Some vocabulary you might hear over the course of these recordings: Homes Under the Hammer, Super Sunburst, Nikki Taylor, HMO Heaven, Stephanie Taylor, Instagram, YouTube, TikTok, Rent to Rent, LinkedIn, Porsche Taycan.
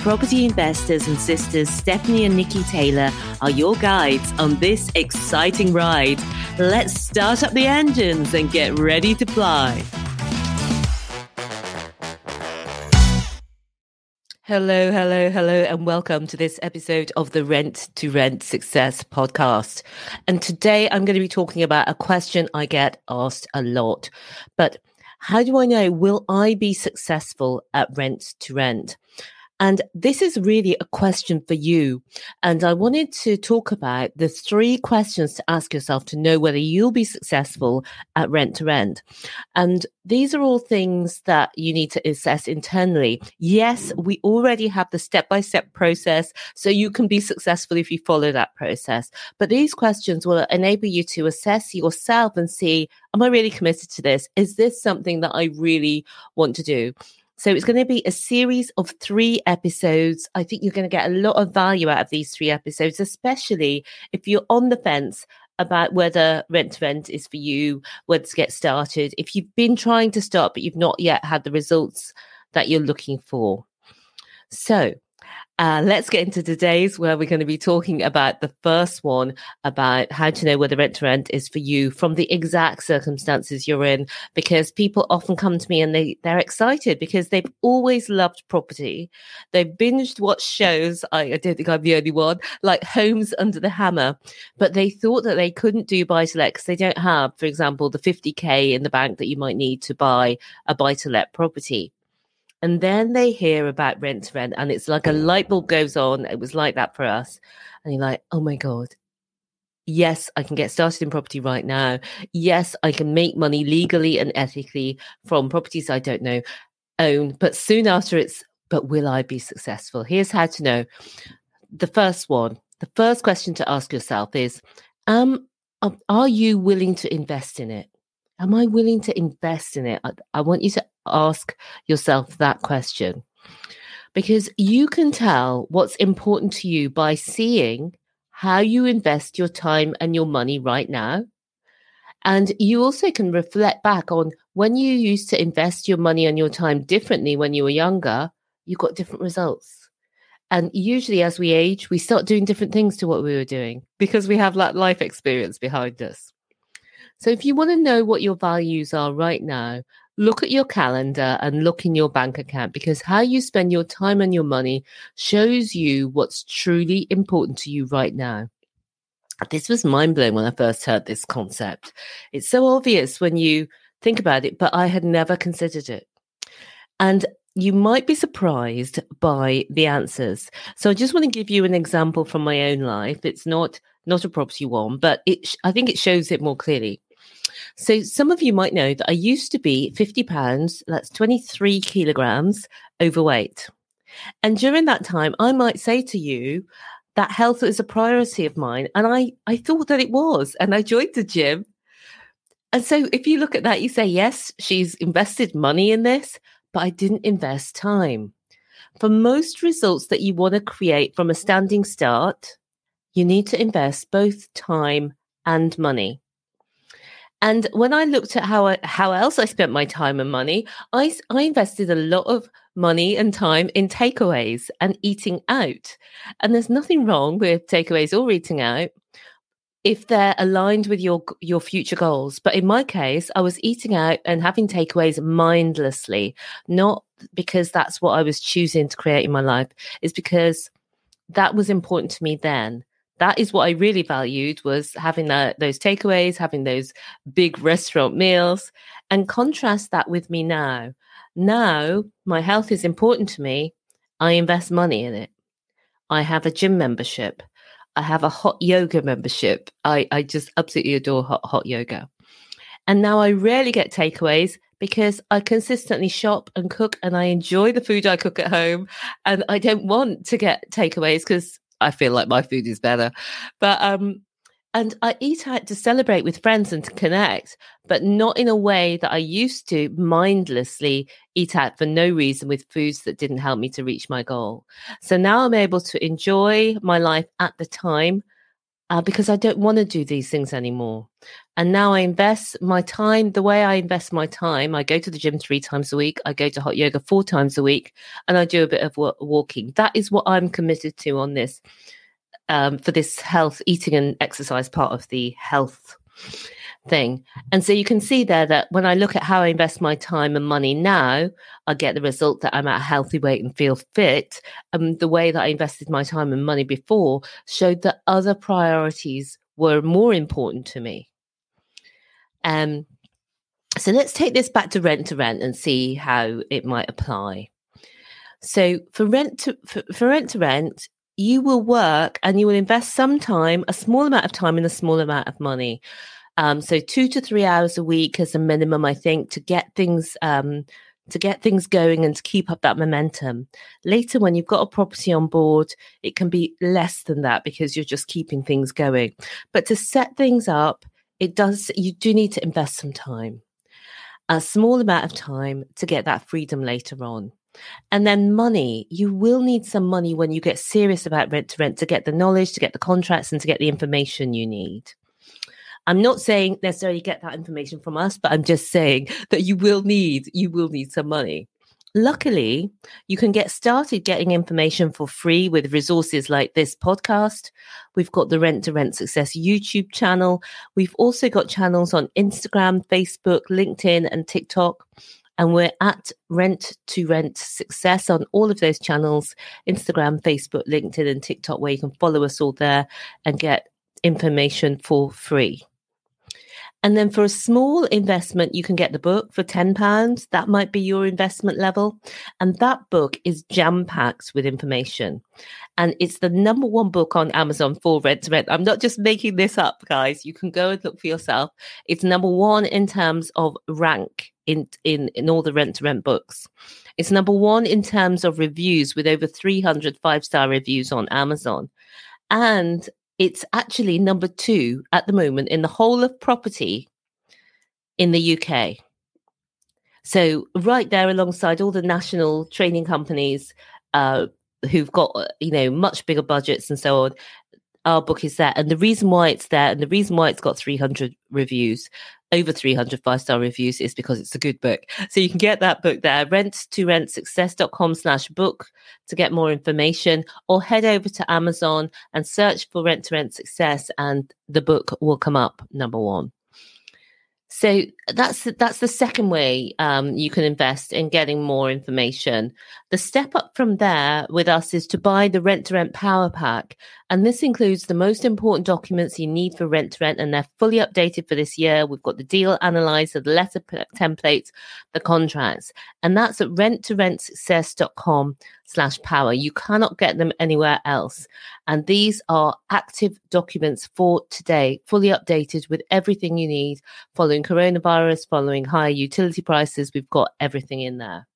Property investors and sisters Stephanie and Nikki Taylor are your guides on this exciting ride. Let's start up the engines and get ready to fly. Hello, hello, hello, and welcome to this episode of the Rent to Rent Success Podcast. And today I'm going to be talking about a question I get asked a lot. But how do I know, will I be successful at rent to rent? And this is really a question for you. And I wanted to talk about the three questions to ask yourself to know whether you'll be successful at rent to rent. And these are all things that you need to assess internally. Yes, we already have the step-by-step process, so you can be successful if you follow that process. But these questions will enable you to assess yourself and see, am I really committed to this? Is this something that I really want to do? So it's going to be a series of three episodes. I think you're going to get a lot of value out of these three episodes, especially if you're on the fence about whether rent to rent is for you, whether to get started, if you've been trying to start, but you've not yet had the results that you're looking for. So let's get into today's, where we're going to be talking about the first one, about how to know whether rent to rent is for you from the exact circumstances you're in, because people often come to me and they're excited because they've always loved property. They've binged watched shows, I don't think I'm the only one, like Homes Under the Hammer, but they thought that they couldn't do buy-to-let because they don't have, for example, the 50K in the bank that you might need to buy a buy-to-let property. And then they hear about rent to rent and it's like a light bulb goes on. It was like that for us. And you're like, oh my God, yes, I can get started in property right now. Yes, I can make money legally and ethically from properties I don't know own. But soon after it's, but will I be successful? Here's how to know. The first one, the first question to ask yourself is, are you willing to invest in it? Am I willing to invest in it? I want you to ask yourself that question, because you can tell what's important to you by seeing how you invest your time and your money right now. And you also can reflect back on when you used to invest your money and your time differently when you were younger, you got different results. And usually as we age, we start doing different things to what we were doing because we have that life experience behind us. So if you want to know what your values are right now, look at your calendar and look in your bank account, because how you spend your time and your money shows you what's truly important to you right now. This was mind-blowing when I first heard this concept. It's so obvious when you think about it, but I had never considered it. And you might be surprised by the answers. So I just want to give you an example from my own life. It's not a property one, but I think it shows it more clearly. So some of you might know that I used to be 50 pounds, that's 23 kilograms overweight. And during that time, I might say to you that health is a priority of mine. And I thought that it was, and I joined the gym. And so if you look at that, you say, yes, she's invested money in this, but I didn't invest time. For most results that you want to create from a standing start, you need to invest both time and money. And when I looked at how else I spent my time and money, I invested a lot of money and time in takeaways and eating out. And there's nothing wrong with takeaways or eating out if they're aligned with your future goals. But in my case, I was eating out and having takeaways mindlessly, not because that's what I was choosing to create in my life. It's because that was important to me then. That is what I really valued, was having those takeaways, having those big restaurant meals, and contrast that with me now. Now, my health is important to me. I invest money in it. I have a gym membership. I have a hot yoga membership. I just absolutely adore hot yoga. And now I rarely get takeaways because I consistently shop and cook and I enjoy the food I cook at home, and I don't want to get takeaways because I feel like my food is better. But and I eat out to celebrate with friends and to connect, but not in a way that I used to mindlessly eat out for no reason with foods that didn't help me to reach my goal. So now I'm able to enjoy my life at the time because I don't want to do these things anymore. And now I invest my time the way I invest my time. I go to the gym 3 times a week. I go to hot yoga 4 times a week. And I do a bit of walking. That is what I'm committed to on this. For this health, eating and exercise part of the health thing. And so you can see there that when I look at how I invest my time and money now, I get the result that I'm at a healthy weight and feel fit. The way that I invested my time and money before showed that other priorities were more important to me. So let's take this back to Rent and see how it might apply. So for Rent to Rent, you will work and you will invest some time, a small amount of time and a small amount of money. So 2 to 3 hours a week as a minimum, I think, to get things going and to keep up that momentum. Later, when you've got a property on board, it can be less than that because you're just keeping things going. But to set things up, you do need to invest some time, a small amount of time to get that freedom later on. And then money, you will need some money when you get serious about Rent to Rent to get the knowledge, to get the contracts and to get the information you need. I'm not saying necessarily get that information from us, but I'm just saying that you will need some money. Luckily, you can get started getting information for free with resources like this podcast. We've got the Rent to Rent Success YouTube channel. We've also got channels on Instagram, Facebook, LinkedIn and TikTok. And we're at Rent to Rent Success on all of those channels, Instagram, Facebook, LinkedIn, and TikTok, where you can follow us all there and get information for free. And then for a small investment, you can get the book for £10. That might be your investment level. And that book is jam-packed with information. And it's the #1 book on Amazon for Rent to Rent. I'm not just making this up, guys. You can go and look for yourself. It's #1 in terms of rank in all the Rent to Rent books. It's #1 in terms of reviews with over 300 5-star reviews on Amazon. And it's actually #2 at the moment in the whole of property in the UK. So right there alongside all the national training companies who've got, much bigger budgets and so on, our book is there. And the reason why it's there and the reason why it's got 300 reviews, over 300 5-star reviews, is because it's a good book. So you can get that book there, renttorentsuccess.com/book to get more information, or head over to Amazon and search for Rent to Rent Success and the book will come up, #1. So that's the second way you can invest in getting more information. The step up from there with us is to buy the Rent to Rent Power Pack. And this includes the most important documents you need for Rent to Rent. And they're fully updated for this year. We've got the deal analyzer, the letter templates, the contracts. And that's at renttorentsuccess.com/power. You cannot get them anywhere else. And these are active documents for today, fully updated with everything you need following coronavirus, following higher utility prices. We've got everything in there.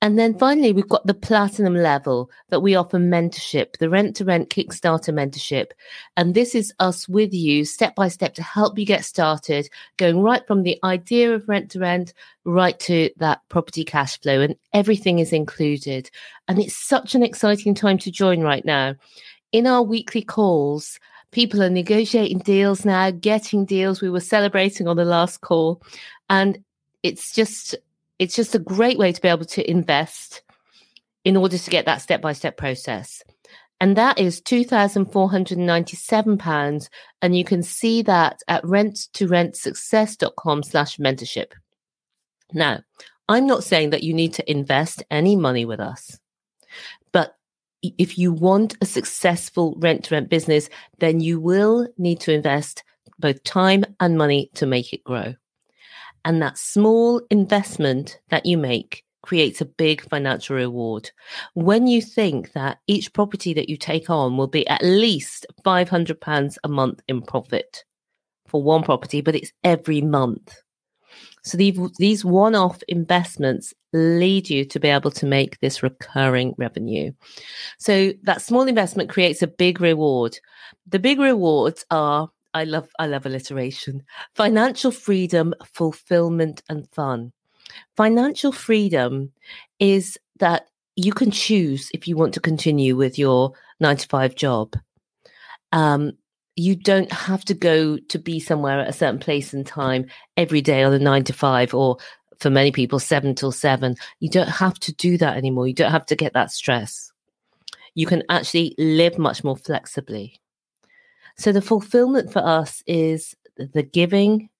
And then finally, we've got the platinum level that we offer mentorship, the Rent to Rent Kickstarter mentorship. And this is us with you step by step to help you get started, going right from the idea of Rent to Rent right to that property cash flow, and everything is included. And it's such an exciting time to join right now. In our weekly calls, people are negotiating deals now, getting deals. We were celebrating on the last call, and it's just a great way to be able to invest in order to get that step-by-step process. And that is £2,497. And you can see that at renttorentsuccess.com/mentorship. Now, I'm not saying that you need to invest any money with us, but if you want a successful rent-to-rent business, then you will need to invest both time and money to make it grow. And that small investment that you make creates a big financial reward. When you think that each property that you take on will be at least £500 a month in profit for one property, but it's every month. So these one-off investments lead you to be able to make this recurring revenue. So that small investment creates a big reward. The big rewards are, I love alliteration, financial freedom, fulfillment, and fun. Financial freedom is that you can choose if you want to continue with your 9-to-5 job. You don't have to go to be somewhere at a certain place and time every day on a 9-to-5, or for many people, 7 till 7. You don't have to do that anymore. You don't have to get that stress. You can actually live much more flexibly. So the fulfillment for us is the giving,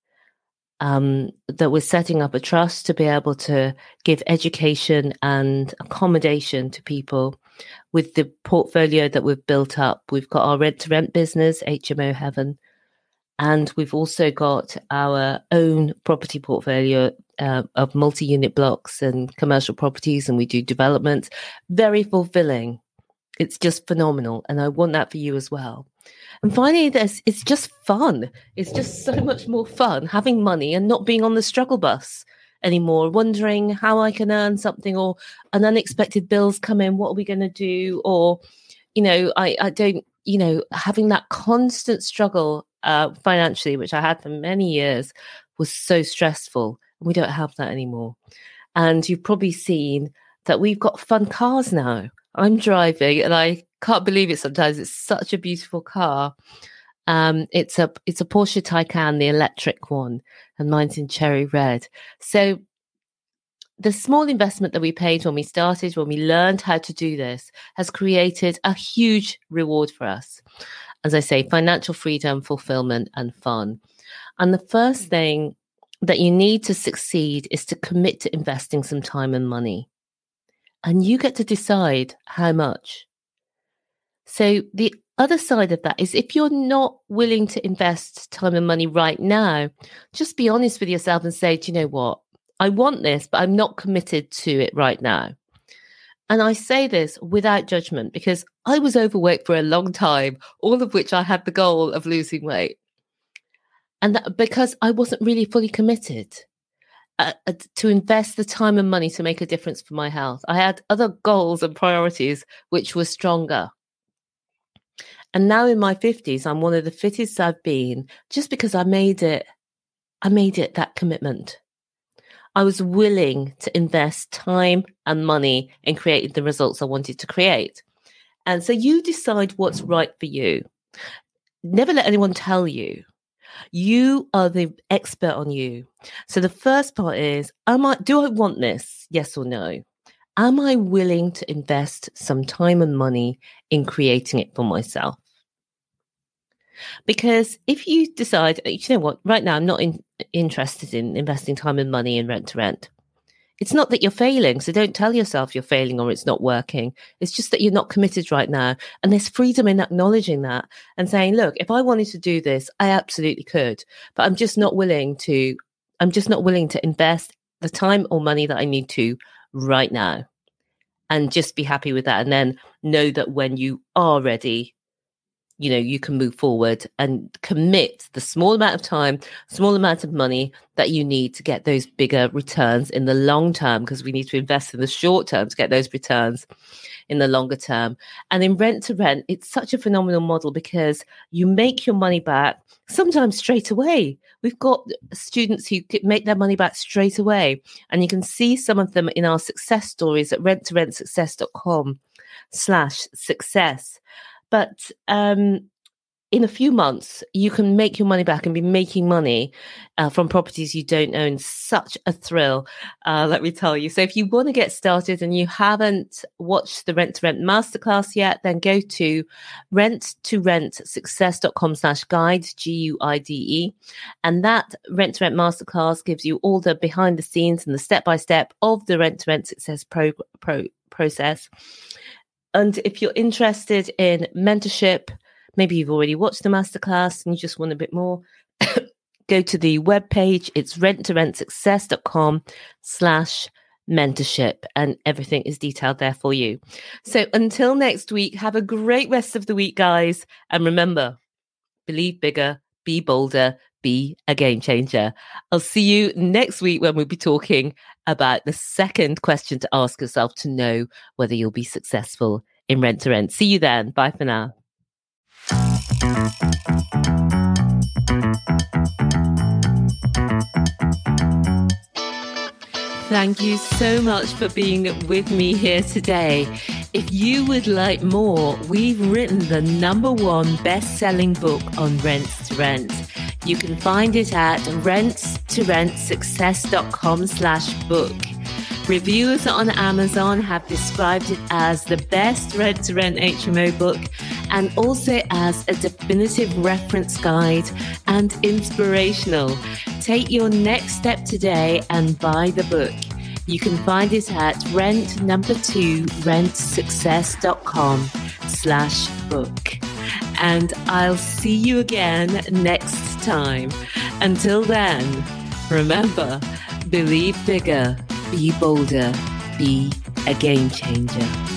that we're setting up a trust to be able to give education and accommodation to people. With the portfolio that we've built up, we've got our Rent to Rent business, HMO Heaven, and we've also got our own property portfolio of multi-unit blocks and commercial properties, and we do development. Very fulfilling. It's just phenomenal, and I want that for you as well. And finally, it's just fun. It's just so much more fun having money and not being on the struggle bus anymore, wondering how I can earn something, or an unexpected bill's come in, what are we going to do? Or, you know, I don't, you know, having that constant struggle financially, which I had for many years, was so stressful. And we don't have that anymore. And you've probably seen that we've got fun cars now. I'm driving and I can't believe it sometimes. It's such a beautiful car. It's a Porsche Taycan, the electric one, and mine's in cherry red. So the small investment that we paid when we started, when we learned how to do this, has created a huge reward for us. As I say, financial freedom, fulfillment, and fun. And the first thing that you need to succeed is to commit to investing some time and money. And you get to decide how much. So the other side of that is, if you're not willing to invest time and money right now, just be honest with yourself and say, do you know what? I want this, but I'm not committed to it right now. And I say this without judgment, because I was overweight for a long time, all of which I had the goal of losing weight. And that because I wasn't really fully committed to invest the time and money to make a difference for my health. I had other goals and priorities which were stronger. And now in my 50s, I'm one of the fittest I've been, just because I made it that commitment. I was willing to invest time and money in creating the results I wanted to create. And so you decide what's right for you. Never let anyone tell you. You are the expert on you. So the first part is, do I want this? Yes or no? Am I willing to invest some time and money in creating it for myself? Because if you decide, you know what, right now I'm not interested in investing time and money in Rent to Rent, it's not that you're failing. So don't tell yourself you're failing or it's not working. It's just that you're not committed right now. And there's freedom in acknowledging that and saying, look, if I wanted to do this, I absolutely could, but I'm just not willing to invest the time or money that I need to right now. And just be happy with that. And then know that when you are ready, you know, you can move forward and commit the small amount of time, small amount of money that you need to get those bigger returns in the long term, because we need to invest in the short term to get those returns in the longer term. And in Rent to Rent, it's such a phenomenal model because you make your money back sometimes straight away. We've got students who make their money back straight away, and you can see some of them in our success stories at renttorentsuccess.com/success. But in a few months, you can make your money back and be making money from properties you don't own. Such a thrill, let me tell you. So if you want to get started and you haven't watched the Rent to Rent Masterclass yet, then go to renttorentsuccess.com/guide, G-U-I-D-E. And that Rent to Rent Masterclass gives you all the behind the scenes and the step-by-step of the Rent to Rent Success process. And if you're interested in mentorship, maybe you've already watched the masterclass and you just want a bit more, go to the webpage. It's renttorentsuccess.com/mentorship, and everything is detailed there for you. So until next week, have a great rest of the week, guys. And remember, believe bigger, be bolder, be a game changer. I'll see you next week when we'll be talking about the second question to ask yourself to know whether you'll be successful in Rent to Rent. See you then. Bye for now. Thank you so much for being with me here today. If you would like more, we've written the #1 best-selling book on Rent to Rent. You can find it at renttorentsuccess.com/book. Reviewers on Amazon have described it as the best Rent to Rent HMO book and also as a definitive reference guide and inspirational. Take your next step today and buy the book. You can find it at rentsuccess.com/book. And I'll see you again next time. Until then, remember, believe bigger, be bolder, be a game changer.